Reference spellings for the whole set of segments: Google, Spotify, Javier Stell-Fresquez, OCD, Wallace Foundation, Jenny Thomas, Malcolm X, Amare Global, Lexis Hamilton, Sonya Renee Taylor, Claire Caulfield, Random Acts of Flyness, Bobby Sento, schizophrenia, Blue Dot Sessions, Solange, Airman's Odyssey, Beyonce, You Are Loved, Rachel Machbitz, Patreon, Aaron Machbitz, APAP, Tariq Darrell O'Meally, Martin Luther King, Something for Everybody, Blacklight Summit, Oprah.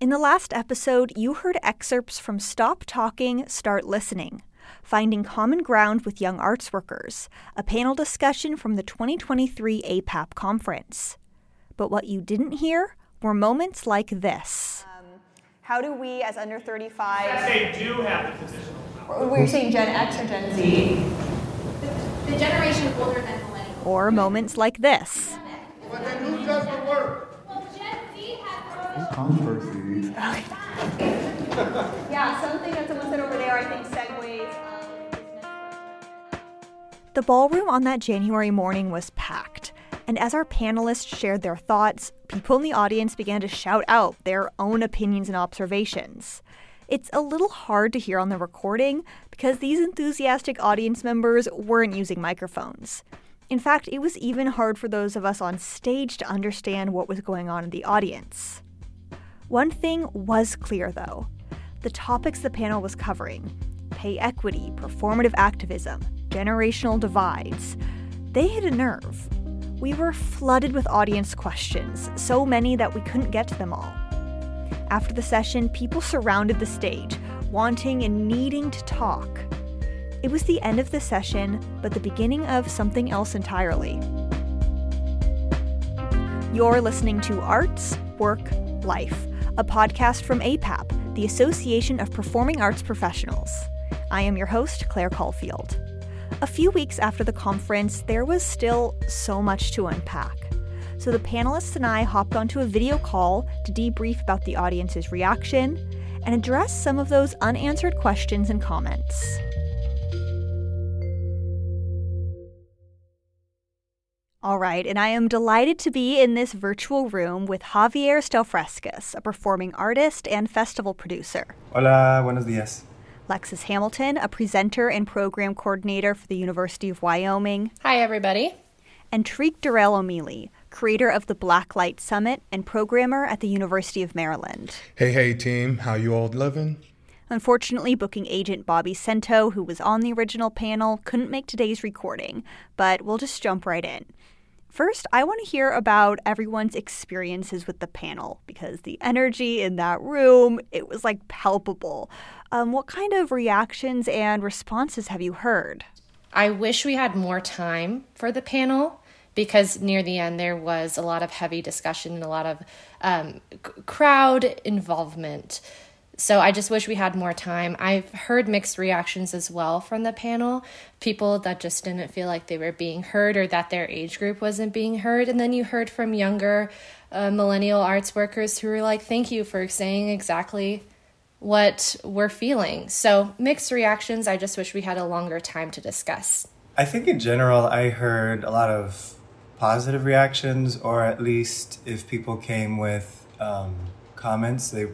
In the last episode, you heard excerpts from Stop Talking, Start Listening, Finding Common Ground with Young Arts Workers, a panel discussion from the 2023 APAP conference. But what you didn't hear were moments like this. How do we, as under 35... I say do have the positional power. Were you saying Gen X or Gen Z? The generation older than millennials. Or moments like this. But then who does the work? Well, Gen Z has... Controversy. Yeah, something that someone said over there, I think, segues... The ballroom on that January morning was packed. And as our panelists shared their thoughts, people in the audience began to shout out their own opinions and observations. It's a little hard to hear on the recording because these enthusiastic audience members weren't using microphones. In fact, it was even hard for those of us on stage to understand what was going on in the audience. One thing was clear, though. The topics the panel was covering, pay equity, performative activism, generational divides, they hit a nerve. We were flooded with audience questions, so many that we couldn't get to them all. After the session, people surrounded the stage, wanting and needing to talk. It was the end of the session, but the beginning of something else entirely. You're listening to Arts, Work, Life, a podcast from APAP, the Association of Performing Arts Professionals. I am your host, Claire Caulfield. A few weeks after the conference, there was still so much to unpack. So the panelists and I hopped onto a video call to debrief about the audience's reaction and address some of those unanswered questions and comments. All right, and I am delighted to be in this virtual room with Javier Stell-Fresquez, a performing artist and festival producer. Hola, buenos días. Lexis Hamilton, a presenter and program coordinator for the University of Wyoming. Hi, everybody. And Tariq Darrell O'Meally, creator of the Blacklight Summit and programmer at the University of Maryland. Hey, hey, team. How you all living? Unfortunately, booking agent Bobby Sento, who was on the original panel, couldn't make today's recording, but we'll just jump right in. First, I want to hear about everyone's experiences with the panel, because the energy in that room, it was like palpable. What kind of reactions and responses have you heard? I wish we had more time for the panel, because near the end there was a lot of heavy discussion and a lot of crowd involvement. So I just wish we had more time. I've heard mixed reactions as well from the panel, people that just didn't feel like they were being heard or that their age group wasn't being heard. And then you heard from younger millennial arts workers who were like, thank you for saying exactly what we're feeling. So mixed reactions. I just wish we had a longer time to discuss. I think in general, I heard a lot of positive reactions, or at least if people came with comments, they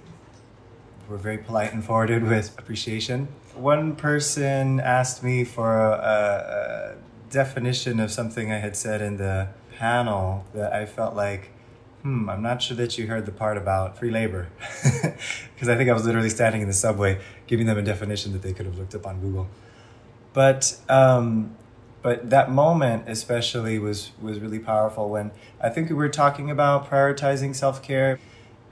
were very polite and forwarded with appreciation. One person asked me for a definition of something I had said in the panel that I felt like, I'm not sure that you heard the part about free labor. Because I think I was literally standing in the subway giving them a definition that they could have looked up on Google. But that moment especially was really powerful when I think we were talking about prioritizing self-care.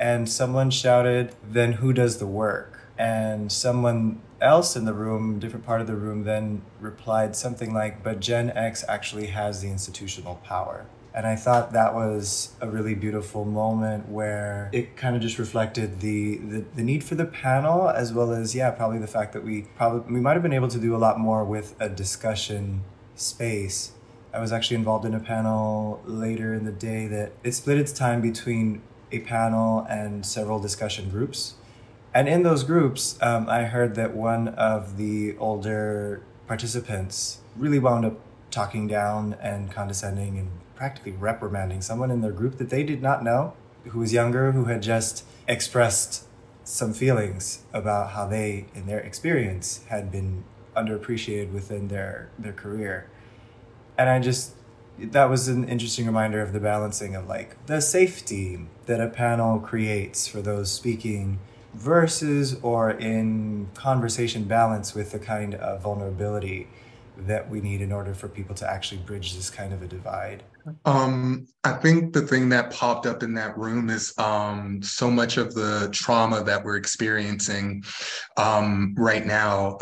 And someone shouted, then who does the work? And someone else in the room, different part of the room, then replied something like, but Gen X actually has the institutional power. And I thought that was a really beautiful moment where it kind of just reflected the need for the panel, as well as, probably the fact that we might have been able to do a lot more with a discussion space. I was actually involved in a panel later in the day that it split its time between a panel and several discussion groups. And in those groups, I heard that one of the older participants really wound up talking down and condescending and practically reprimanding someone in their group that they did not know, who was younger, who had just expressed some feelings about how they, in their experience, had been underappreciated within their career. And that was an interesting reminder of the balancing of like the safety that a panel creates for those speaking versus or in conversation balance with the kind of vulnerability that we need in order for people to actually bridge this kind of a divide? I think the thing that popped up in that room is so much of the trauma that we're experiencing right now,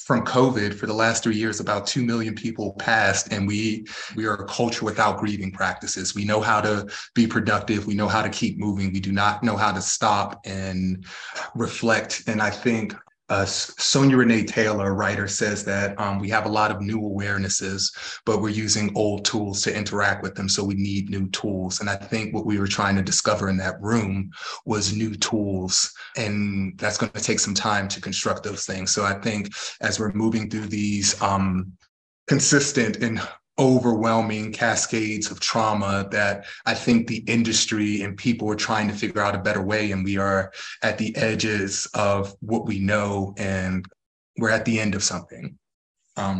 from COVID for the last 3 years, about 2 million people passed, and we are a culture without grieving practices. We know how to be productive. We know how to keep moving. We do not know how to stop and reflect. And I think Sonya Renee Taylor, a writer, says that we have a lot of new awarenesses, but we're using old tools to interact with them. So we need new tools. And I think what we were trying to discover in that room was new tools. And that's going to take some time to construct those things. So I think as we're moving through these consistent and overwhelming cascades of trauma, that I think the industry and people are trying to figure out a better way, and we are at the edges of what we know, and we're at the end of something,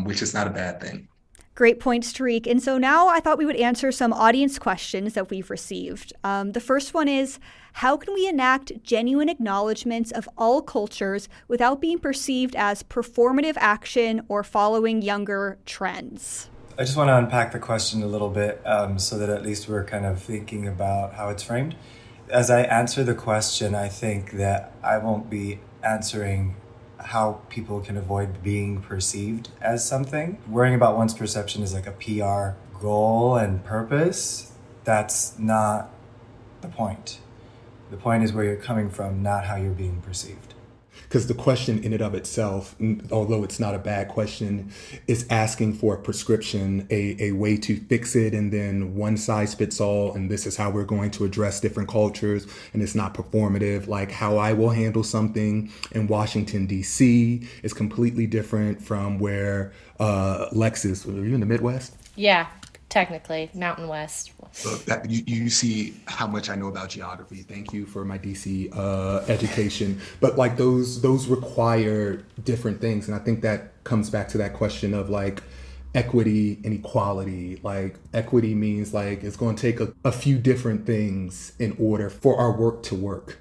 which is not a bad thing. Great points, Tariq. And so now I thought we would answer some audience questions that we've received. The first one is, how can we enact genuine acknowledgments of all cultures without being perceived as performative action or following younger trends? I just want to unpack the question a little bit so that at least we're kind of thinking about how it's framed. As I answer the question, I think that I won't be answering how people can avoid being perceived as something. Worrying about one's perception is like a PR goal and purpose. That's not the point. The point is where you're coming from, not how you're being perceived. Because the question in and of itself, although it's not a bad question, is asking for a prescription, a way to fix it, and then one size fits all, and this is how we're going to address different cultures, and it's not performative. Like how I will handle something in Washington, D.C. is completely different from where Lexis, were you in the Midwest? Yeah. Technically, Mountain West. So that, you see how much I know about geography. Thank you for my DC education. But like those require different things. And I think that comes back to that question of like equity and equality. Like equity means like it's going to take a few different things in order for our work to work.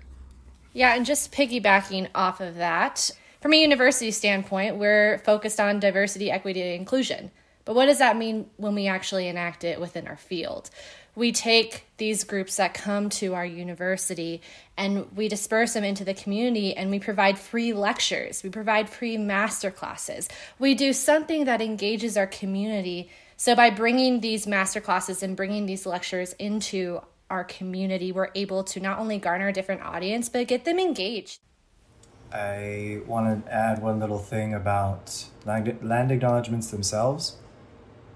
Yeah, and just piggybacking off of that, from a university standpoint, we're focused on diversity, equity, and inclusion. But what does that mean when we actually enact it within our field? We take these groups that come to our university and we disperse them into the community, and we provide free lectures. We provide free masterclasses. We do something that engages our community. So by bringing these masterclasses and bringing these lectures into our community, we're able to not only garner a different audience, but get them engaged. I want to add one little thing about land acknowledgements themselves.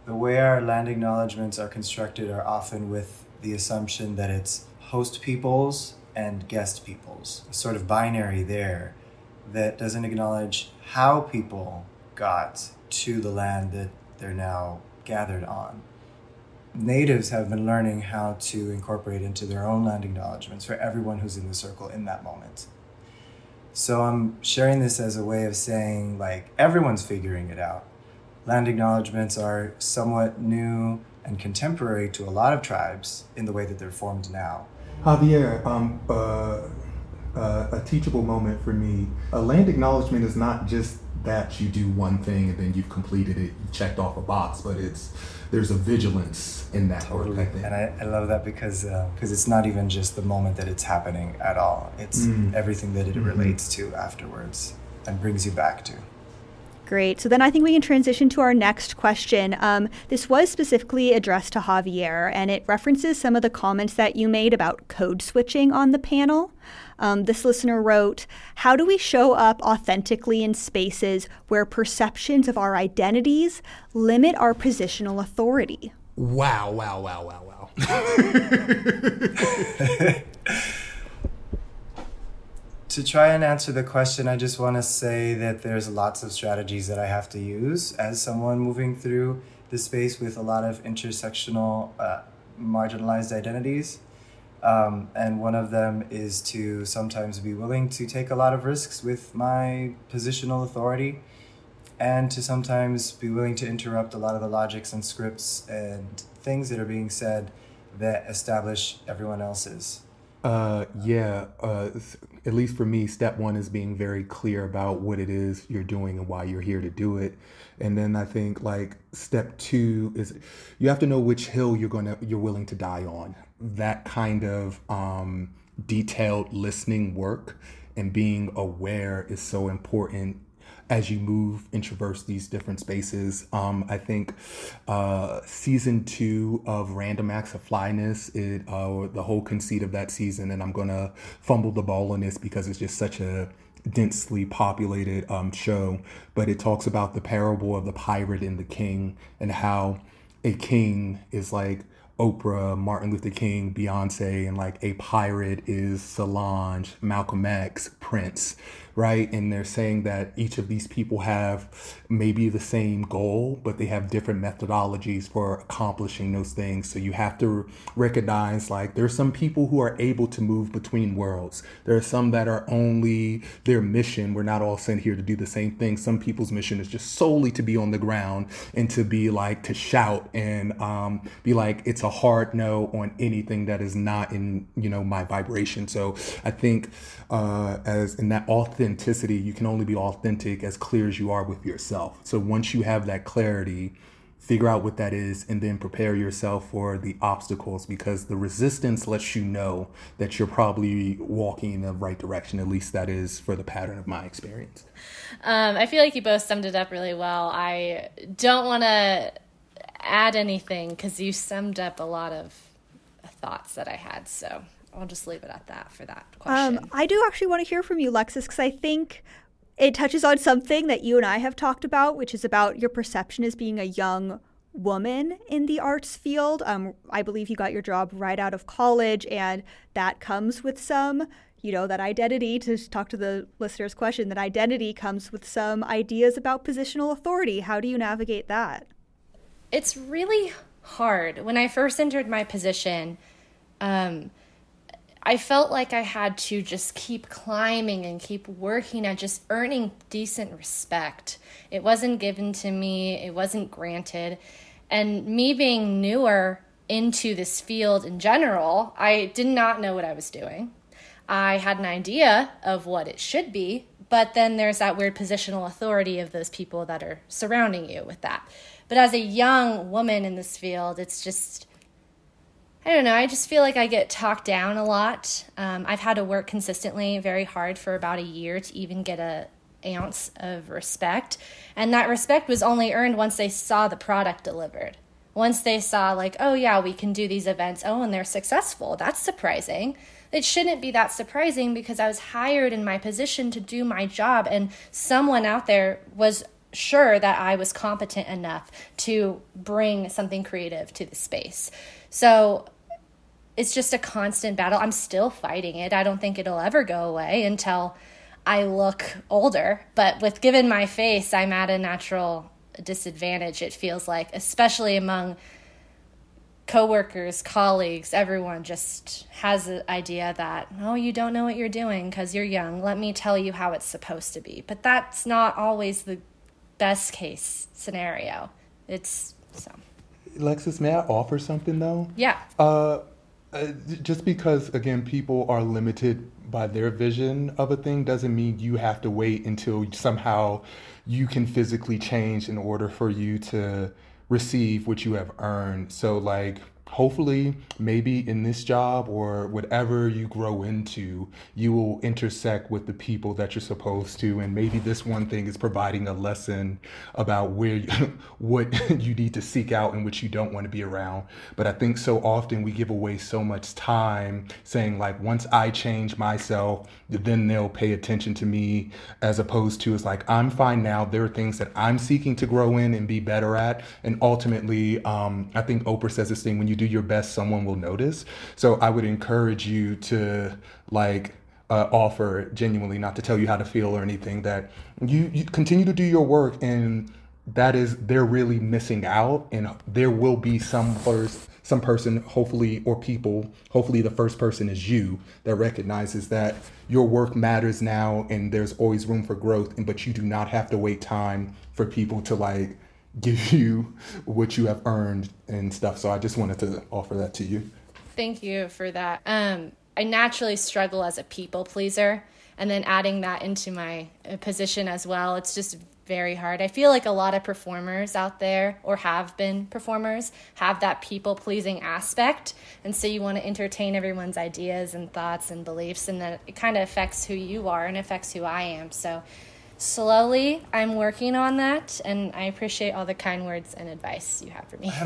The way our land acknowledgements are constructed are often with the assumption that it's host peoples and guest peoples, a sort of binary there that doesn't acknowledge how people got to the land that they're now gathered on. Natives have been learning how to incorporate into their own land acknowledgements for everyone who's in the circle in that moment. So I'm sharing this as a way of saying, like, everyone's figuring it out. Land acknowledgements are somewhat new and contemporary to a lot of tribes in the way that they're formed now. Javier, a teachable moment for me. A land acknowledgement is not just that you do one thing and then you've completed it, you checked off a box, but there's a vigilance in that. Totally. Work, I think. And I love that because it's not even just the moment that it's happening at all. It's everything that it relates to afterwards and brings you back to. Great. So then I think we can transition to our next question. This was specifically addressed to Javier, and it references some of the comments that you made about code switching on the panel. This listener wrote, how do we show up authentically in spaces where perceptions of our identities limit our positional authority? Wow. To try and answer the question, I just want to say that there's lots of strategies that I have to use as someone moving through the space with a lot of intersectional marginalized identities. And one of them is to sometimes be willing to take a lot of risks with my positional authority, and to sometimes be willing to interrupt a lot of the logics and scripts and things that are being said that establish everyone else's. At least for me, step one is being very clear about what it is you're doing and why you're here to do it. And then I think like step two is you have to know which hill you're willing to die on. That kind of detailed listening work and being aware is so important as you move and traverse these different spaces. I think season 2 of Random Acts of Flyness, the whole conceit of that season, and I'm going to fumble the ball on this because it's just such a densely populated show, but it talks about the parable of the pirate and the king and how a king is like Oprah, Martin Luther King, Beyonce, and like a pirate is Solange, Malcolm X, Prince, right? And they're saying that each of these people have maybe the same goal, but they have different methodologies for accomplishing those things. So you have to recognize like there's some people who are able to move between worlds. There are some that are only their mission. We're not all sent here to do the same thing. Some people's mission is just solely to be on the ground and to be like, to shout and be like, it's a hard no on anything that is not in, you know, my vibration. So I think as in that authenticity, you can only be authentic as clear as you are with yourself. So once you have that clarity, figure out what that is and then prepare yourself for the obstacles, because the resistance lets you know that you're probably walking in the right direction. At least that is for the pattern of my experience. I feel like you both summed it up really well. I don't want to add anything because you summed up a lot of thoughts that I had, so I'll just leave it at that for that question. I do actually want to hear from you, Lexis, because I think it touches on something that you and I have talked about, which is about your perception as being a young woman in the arts field. I believe you got your job right out of college, and that comes with some, you know, that identity, to talk to the listener's question, that identity comes with some ideas about positional authority. How do you navigate that? It's really hard. When I first entered my position, I felt like I had to just keep climbing and keep working at just earning decent respect. It wasn't given to me. It wasn't granted. And me being newer into this field in general, I did not know what I was doing. I had an idea of what it should be, but then there's that weird positional authority of those people that are surrounding you with that. But as a young woman in this field, it's just, I don't know. I just feel like I get talked down a lot. I've had to work consistently very hard for about a year to even get an ounce of respect. And that respect was only earned once they saw the product delivered. Once they saw like, oh yeah, we can do these events. Oh, and they're successful. That's surprising. It shouldn't be that surprising because I was hired in my position to do my job. And someone out there was sure that I was competent enough to bring something creative to the space. So it's just a constant battle. I'm still fighting it. I don't think it'll ever go away until I look older. But with given my face, I'm at a natural disadvantage, it feels like, especially among coworkers, colleagues. Everyone just has the idea that, oh, you don't know what you're doing because you're young. Let me tell you how it's supposed to be. But that's not always the best case scenario. It's so. Lexis, may I offer something though? Yeah. Just because, again, people are limited by their vision of a thing doesn't mean you have to wait until somehow you can physically change in order for you to receive what you have earned. So like, hopefully, maybe in this job or whatever you grow into, you will intersect with the people that you're supposed to. And maybe this one thing is providing a lesson about where what you need to seek out and what you don't want to be around. But I think so often we give away so much time saying like, once I change myself, then they'll pay attention to me, as opposed to it's like, I'm fine now. There are things that I'm seeking to grow in and be better at. And ultimately, I think Oprah says this thing, when you do your best, someone will notice. So I would encourage you to offer genuinely, not to tell you how to feel or anything, that you continue to do your work, and that is, they're really missing out, and there will be some person, hopefully, or people, hopefully the first person is you, that recognizes that your work matters now and there's always room for growth, but you do not have to wait time for people to like give you what you have earned and stuff. So I just wanted to offer that to you. Thank you for that. I naturally struggle as a people pleaser. And then adding that into my position as well, it's just very hard. I feel like a lot of performers out there, or have been performers, have that people-pleasing aspect. And so you want to entertain everyone's ideas and thoughts and beliefs, and then it kind of affects who you are and affects who I am. So slowly I'm working on that, and I appreciate all the kind words and advice you have for me. I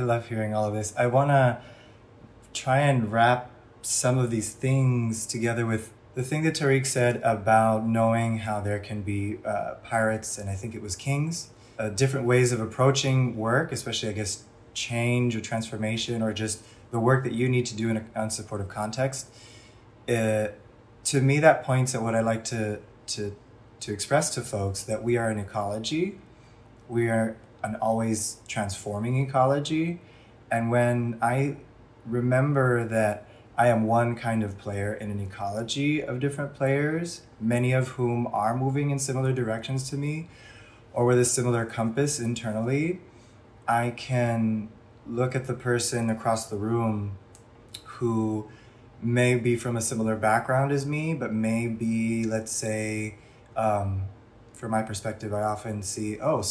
love hearing all of this. I want to try and wrap some of these things together with the thing that Tariq said about knowing how there can be pirates, and I think it was kings, different ways of approaching work, especially, I guess, change or transformation, or just the work that you need to do in an unsupportive context. To me, that points at what I like to express to folks, that we are an ecology. We are an always transforming ecology. And when I remember that I am one kind of player in an ecology of different players, many of whom are moving in similar directions to me, or with a similar compass internally, I can look at the person across the room who may be from a similar background as me, but may be, let's say, from my perspective, I often see, oh,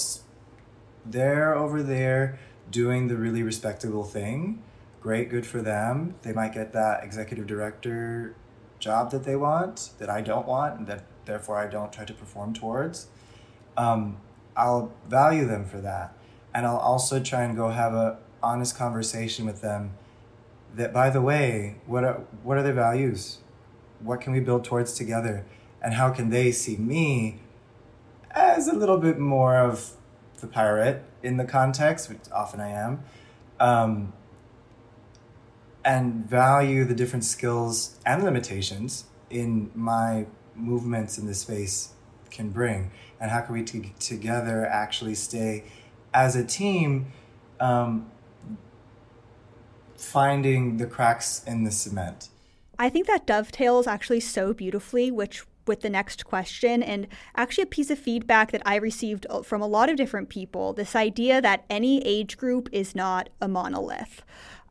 they're over there doing the really respectable thing. Great, good for them. They might get that executive director job that they want, that I don't want, and that therefore I don't try to perform towards. I'll value them for that. And I'll also try and go have an honest conversation with them that, by the way, what are their values? What can we build towards together? And how can they see me as a little bit more of the pirate in the context, which often I am, and value the different skills and limitations in my movements in this space can bring. And how can we together actually stay as a team, finding the cracks in the cement? I think that dovetails actually so beautifully, which with the next question, and actually a piece of feedback that I received from a lot of different people, this idea that any age group is not a monolith.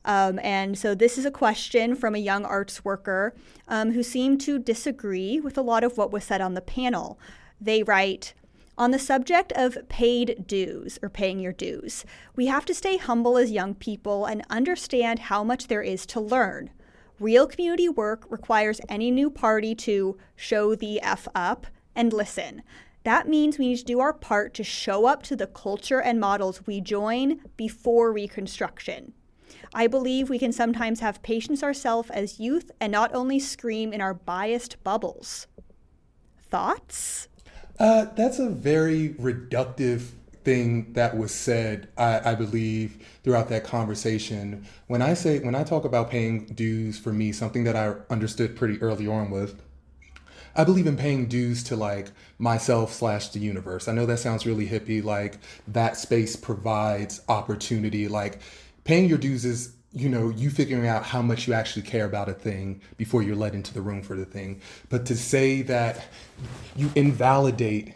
And so this is a question from a young arts worker who seemed to disagree with a lot of what was said on the panel. They write, on the subject of paid dues, or paying your dues, we have to stay humble as young people and understand how much there is to learn. Real community work requires any new party to show the F up and listen. That means we need to do our part to show up to the culture and models we join before Reconstruction. I believe we can sometimes have patience ourselves as youth and not only scream in our biased bubbles. Thoughts? That's a very reductive thing that was said, I believe, throughout that conversation. When I talk about paying dues, for me, something that I understood pretty early on was, I believe in paying dues to like myself / the universe. I know that sounds really hippie, like that space provides opportunity, like paying your dues is, you figuring out how much you actually care about a thing before you're led into the room for the thing. But to say that you invalidate,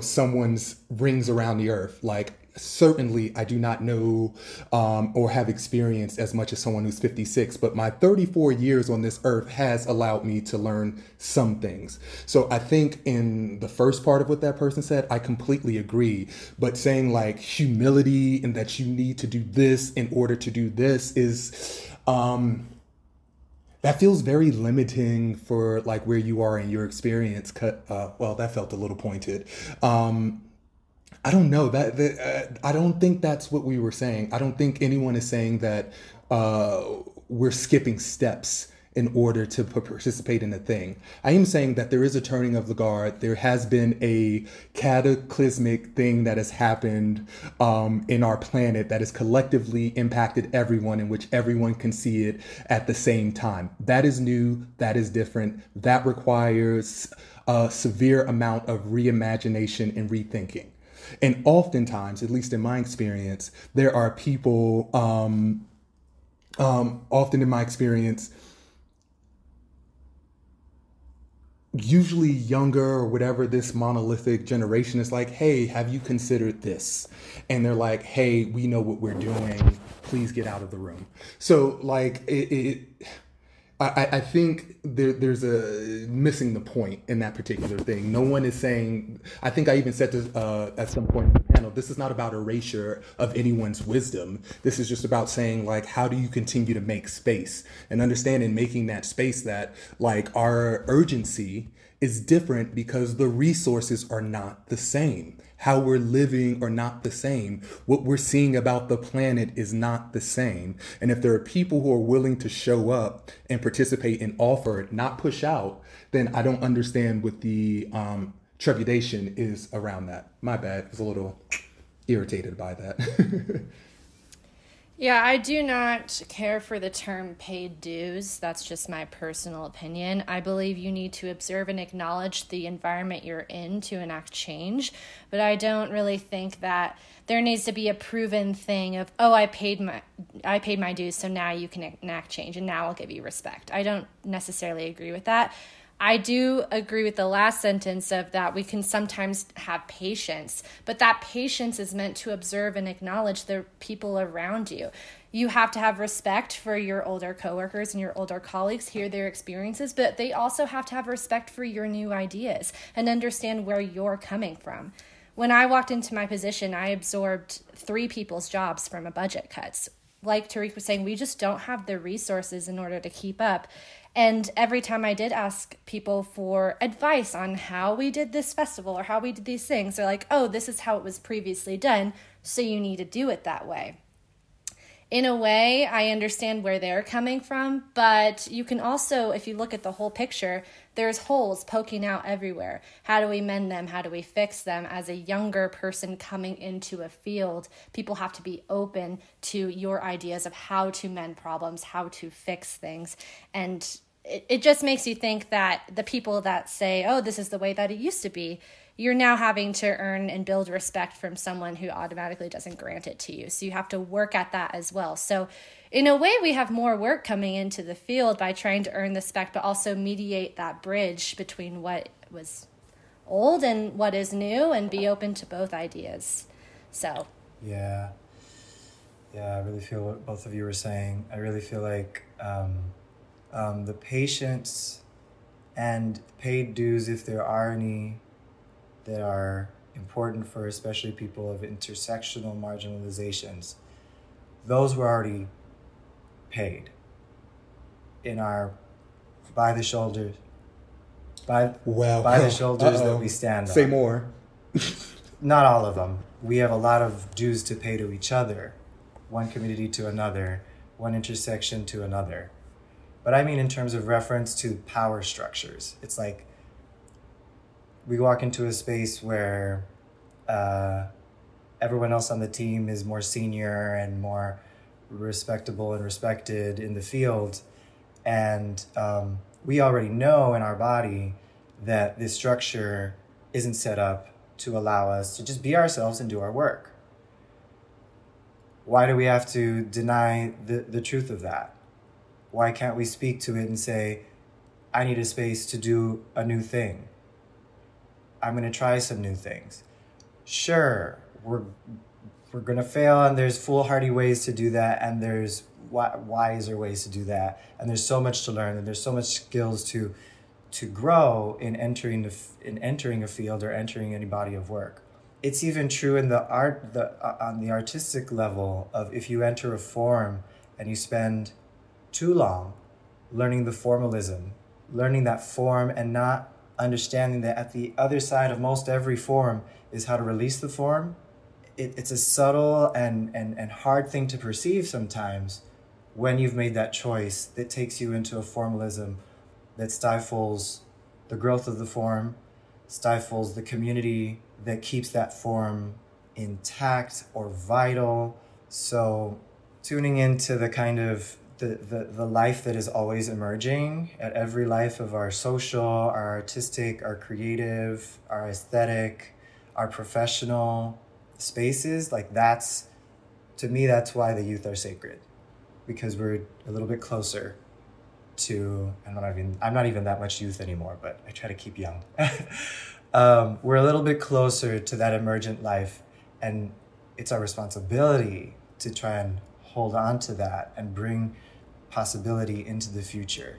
someone's rings around the earth, like certainly I do not know or have experienced as much as someone who's 56, but my 34 years on this earth has allowed me to learn some things. So I think in the first part of what that person said, I completely agree. But saying like humility and that you need to do this in order to do this is, that feels very limiting for like where you are in your experience. Well, that felt a little pointed. I don't know that I don't think that's what we were saying. I don't think anyone is saying that we're skipping steps in order to participate in a thing. I am saying that there is a turning of the guard. There has been a cataclysmic thing that has happened in our planet that has collectively impacted everyone, in which everyone can see it at the same time. That is new. That is different. That requires a severe amount of reimagination and rethinking. And oftentimes, at least in my experience, there are people, often in my experience, usually younger or whatever, this monolithic generation is like, hey, have you considered this? And they're like, hey, we know what we're doing. Please get out of the room. So like it I think there's a missing the point in that particular thing. No one is saying, I think I even said this at some point in the panel, this is not about erasure of anyone's wisdom. This is just about saying, like, how do you continue to make space and understand in making that space that, like, our urgency is different because the resources are not the same. How we're living are not the same. What we're seeing about the planet is not the same. And if there are people who are willing to show up and participate and offer, not push out, then I don't understand what the trepidation is around that. My bad. I was a little irritated by that. Yeah, I do not care for the term paid dues. That's just my personal opinion. I believe you need to observe and acknowledge the environment you're in to enact change. But I don't really think that there needs to be a proven thing of, oh, I paid my dues, so now you can enact change and now I'll give you respect. I don't necessarily agree with that. I do agree with the last sentence of that we can sometimes have patience, but that patience is meant to observe and acknowledge the people around you. You have to have respect for your older coworkers and your older colleagues, hear their experiences, but they also have to have respect for your new ideas and understand where you're coming from. When I walked into my position, I absorbed 3 people's jobs from a budget cuts. Like Tariq was saying, we just don't have the resources in order to keep up. And every time I did ask people for advice on how we did this festival or how we did these things, they're like, oh, this is how it was previously done, so you need to do it that way. In a way, I understand where they're coming from, but you can also, if you look at the whole picture, there's holes poking out everywhere. How do we mend them? How do we fix them? As a younger person coming into a field, people have to be open to your ideas of how to mend problems, how to fix things. And it just makes you think that the people that say, oh, this is the way that it used to be, you're now having to earn and build respect from someone who automatically doesn't grant it to you. So you have to work at that as well. So in a way, we have more work coming into the field by trying to earn the respect, but also mediate that bridge between what was old and what is new and be open to both ideas. So. Yeah, I really feel what both of you were saying. I really feel like the patience and paid dues, if there are any, that are important for especially people of intersectional marginalizations, those were already paid in our by the shoulders that we stand on. Say more. Not all of them. We have a lot of dues to pay to each other, one community to another, one intersection to another. But I mean in terms of reference to power structures. It's like, we walk into a space where everyone else on the team is more senior and more respectable and respected in the field. And we already know in our body that this structure isn't set up to allow us to just be ourselves and do our work. Why do we have to deny the truth of that? Why can't we speak to it and say, I need a space to do a new thing? I'm going to try some new things. Sure, we're going to fail, and there's foolhardy ways to do that, and there's wiser ways to do that, and there's so much to learn, and there's so much skills to grow in entering a field or entering any body of work. It's even true in on the artistic level of if you enter a form and you spend too long learning the formalism, learning that form and not understanding that at the other side of most every form is how to release the form. It's a subtle and hard thing to perceive sometimes when you've made that choice that takes you into a formalism that stifles the growth of the form, stifles the community that keeps that form intact or vital. So tuning into the kind of the life that is always emerging at every life of our social, our artistic, our creative, our aesthetic, our professional spaces, like that's, to me, that's why the youth are sacred, because we're a little bit closer to, I'm not even that much youth anymore, but I try to keep young. We're a little bit closer to that emergent life, and it's our responsibility to try and hold on to that and bring possibility into the future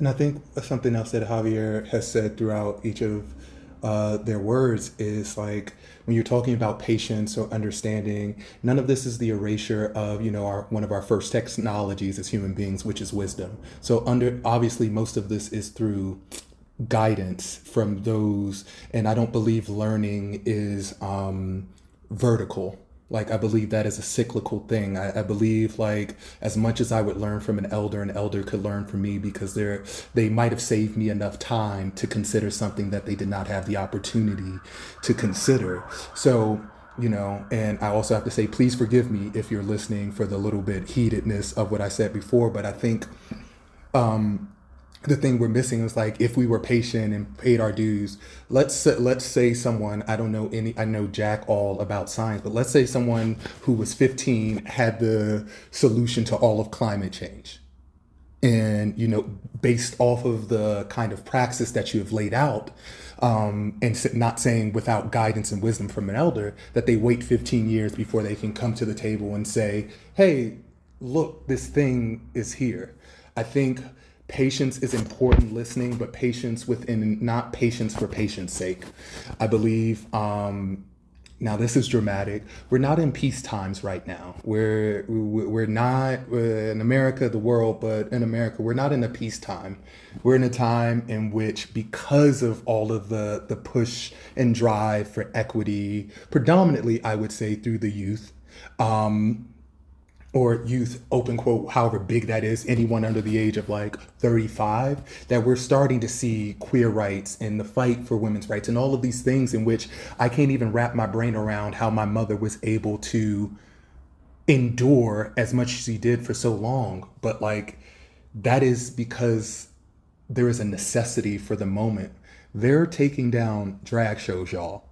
And I think something else that Javier has said throughout each of their words is like, when you're talking about patience or understanding, none of this is the erasure of, you know, one of our first technologies as human beings, which is wisdom. So obviously most of this is through guidance from those. And I don't believe learning is vertical. Like, I believe that is a cyclical thing. I believe, like, as much as I would learn from an elder could learn from me because they might have saved me enough time to consider something that they did not have the opportunity to consider. So, you know, and I also have to say, please forgive me if you're listening for the little bit heatedness of what I said before, but I think the thing we're missing is, like, if we were patient and paid our dues, let's say someone, I know jack all about science, but let's say someone who was 15 had the solution to all of climate change. And, you know, based off of the kind of praxis that you have laid out, and not saying without guidance and wisdom from an elder, that they wait 15 years before they can come to the table and say, hey, look, this thing is here. I think patience is important listening, but patience within, not patience for patience sake. I believe, now this is dramatic, we're not in peace times right now. We're not in America, the world, but in America, we're not in a peace time. We're in a time in which, because of all of the push and drive for equity, predominantly, I would say, through the youth, or youth, open quote, however big that is, anyone under the age of like 35, that we're starting to see queer rights and the fight for women's rights and all of these things in which I can't even wrap my brain around how my mother was able to endure as much as she did for so long. But like, that is because there is a necessity for the moment. They're taking down drag shows, y'all.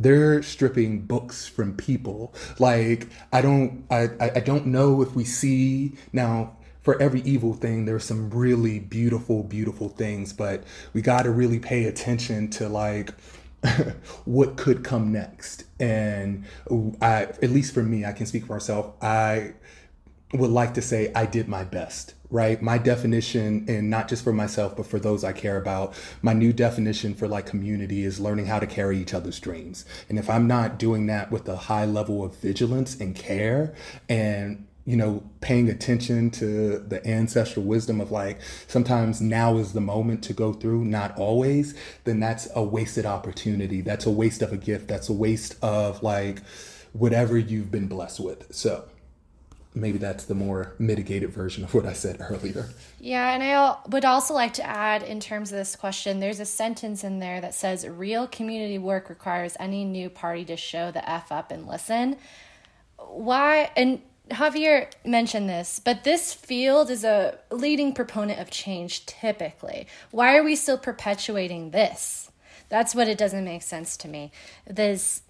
They're stripping books from people. Like, I don't know if we see now, for every evil thing, there's some really beautiful, beautiful things, but we got to really pay attention to like what could come next. And at least for me, I can speak for myself. I would like to say I did my best. Right. My definition, and not just for myself, but for those I care about, my new definition for like community is learning how to carry each other's dreams. And if I'm not doing that with a high level of vigilance and care and, you know, paying attention to the ancestral wisdom of like, sometimes now is the moment to go through, not always, then that's a wasted opportunity. That's a waste of a gift. That's a waste of like whatever you've been blessed with. So maybe that's the more mitigated version of what I said earlier. Yeah, and I would also like to add, in terms of this question, there's a sentence in there that says, real community work requires any new party to show the F up and listen. Why? And Javier mentioned this, but this field is a leading proponent of change, typically. Why are we still perpetuating this? That's what it doesn't make sense to me. This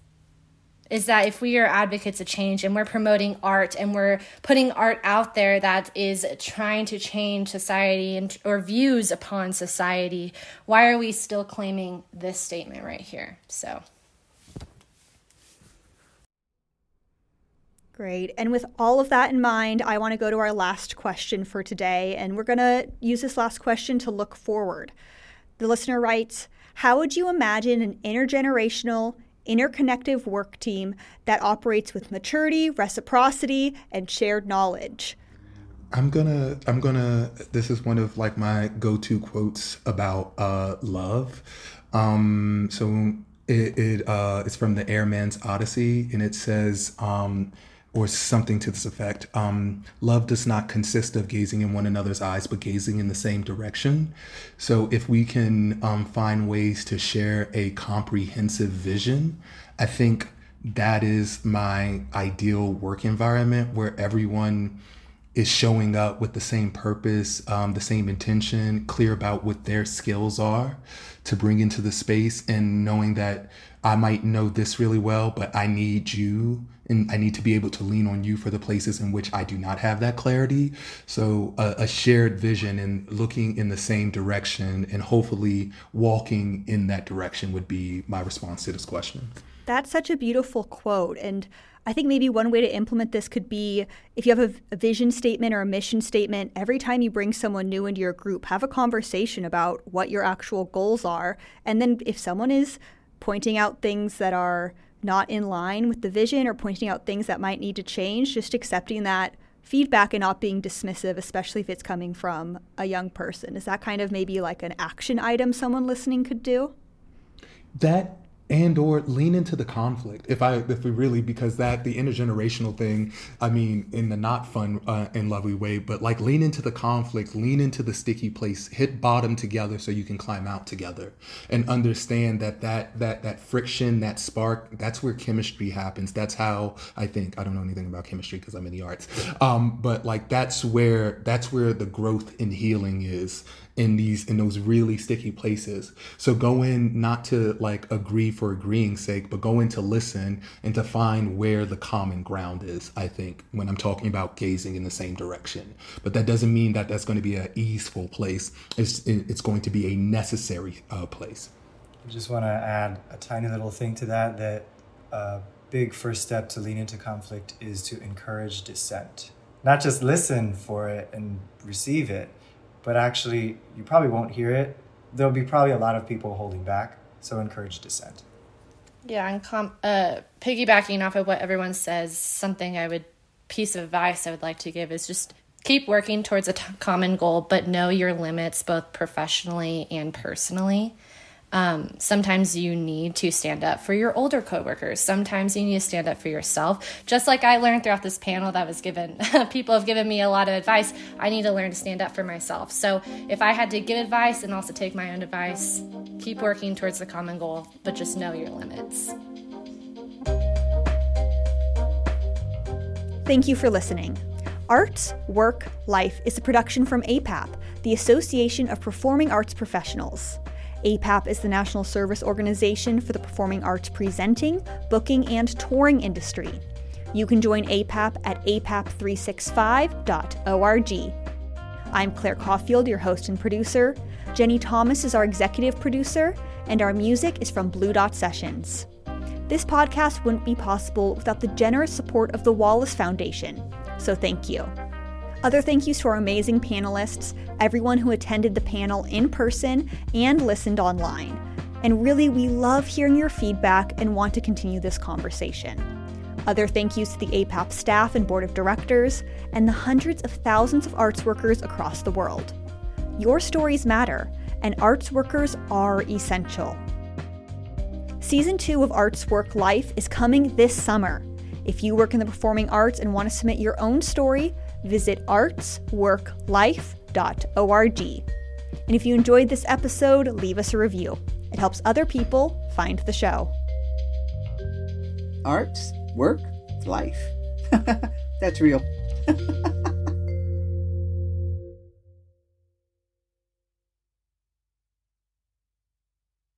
is that if we are advocates of change and we're promoting art and we're putting art out there that is trying to change society and or views upon society, why are we still claiming this statement right here? So. Great. And with all of that in mind, I want to go to our last question for today. And we're going to use this last question to look forward. The listener writes, how would you imagine an intergenerational, interconnective work team that operates with maturity, reciprocity, and shared knowledge? I'm gonna this is one of like my go-to quotes about love. So it's from the Airman's Odyssey, and it says, or something to this effect, love does not consist of gazing in one another's eyes, but gazing in the same direction. So if we can find ways to share a comprehensive vision, I think that is my ideal work environment, where everyone is showing up with the same purpose, the same intention, clear about what their skills are to bring into the space, and knowing that I might know this really well, but I need you, and I need to be able to lean on you for the places in which I do not have that clarity. So a shared vision and looking in the same direction and hopefully walking in that direction would be my response to this question. That's such a beautiful quote. And I think maybe one way to implement this could be, if you have a vision statement or a mission statement, every time you bring someone new into your group, have a conversation about what your actual goals are. And then if someone is pointing out things that are not in line with the vision or pointing out things that might need to change, just accepting that feedback and not being dismissive, especially if it's coming from a young person. Is that kind of maybe like an action item someone listening could do? That, and or lean into the conflict, if we really, because the intergenerational thing, I mean, in the not fun and lovely way, but like lean into the conflict, lean into the sticky place, hit bottom together so you can climb out together, and understand that friction, that spark, that's where chemistry happens. That's how I don't know anything about chemistry because I'm in the arts, but like that's where the growth and healing is. In those really sticky places. So go in not to like agree for agreeing's sake, but go in to listen and to find where the common ground is, I think, when I'm talking about gazing in the same direction. But that doesn't mean that that's going to be an easeful place. It's going to be a necessary place. I just want to add a tiny little thing to that a big first step to lean into conflict is to encourage dissent. Not just listen for it and receive it, but actually, you probably won't hear it. There'll be probably a lot of people holding back, so encourage dissent. Yeah, and piggybacking off of what everyone says, piece of advice I would like to give is just keep working towards a common goal, but know your limits both professionally and personally. Sometimes you need to stand up for your older coworkers. Sometimes you need to stand up for yourself. Just like I learned throughout this panel that was given, people have given me a lot of advice. I need to learn to stand up for myself. So if I had to give advice and also take my own advice, keep working towards the common goal, but just know your limits. Thank you for listening. Arts, Work, Life is a production from APAP, the Association of Performing Arts Professionals. APAP is the national service organization for the performing arts presenting, booking, and touring industry. You can join APAP at apap365.org. I'm Claire Caulfield, your host and producer. Jenny Thomas is our executive producer, and our music is from Blue Dot Sessions. This podcast wouldn't be possible without the generous support of the Wallace Foundation, so thank you. Other thank yous to our amazing panelists, everyone who attended the panel in person and listened online. And really, we love hearing your feedback and want to continue this conversation. Other thank yous to the APAP staff and board of directors, and the hundreds of thousands of arts workers across the world. Your stories matter, and arts workers are essential. Season 2 of Arts Work Life is coming this summer. If you work in the performing arts and want to submit your own story, visit artsworklife.org. And if you enjoyed this episode, leave us a review. It helps other people find the show. Arts, work, life. That's real.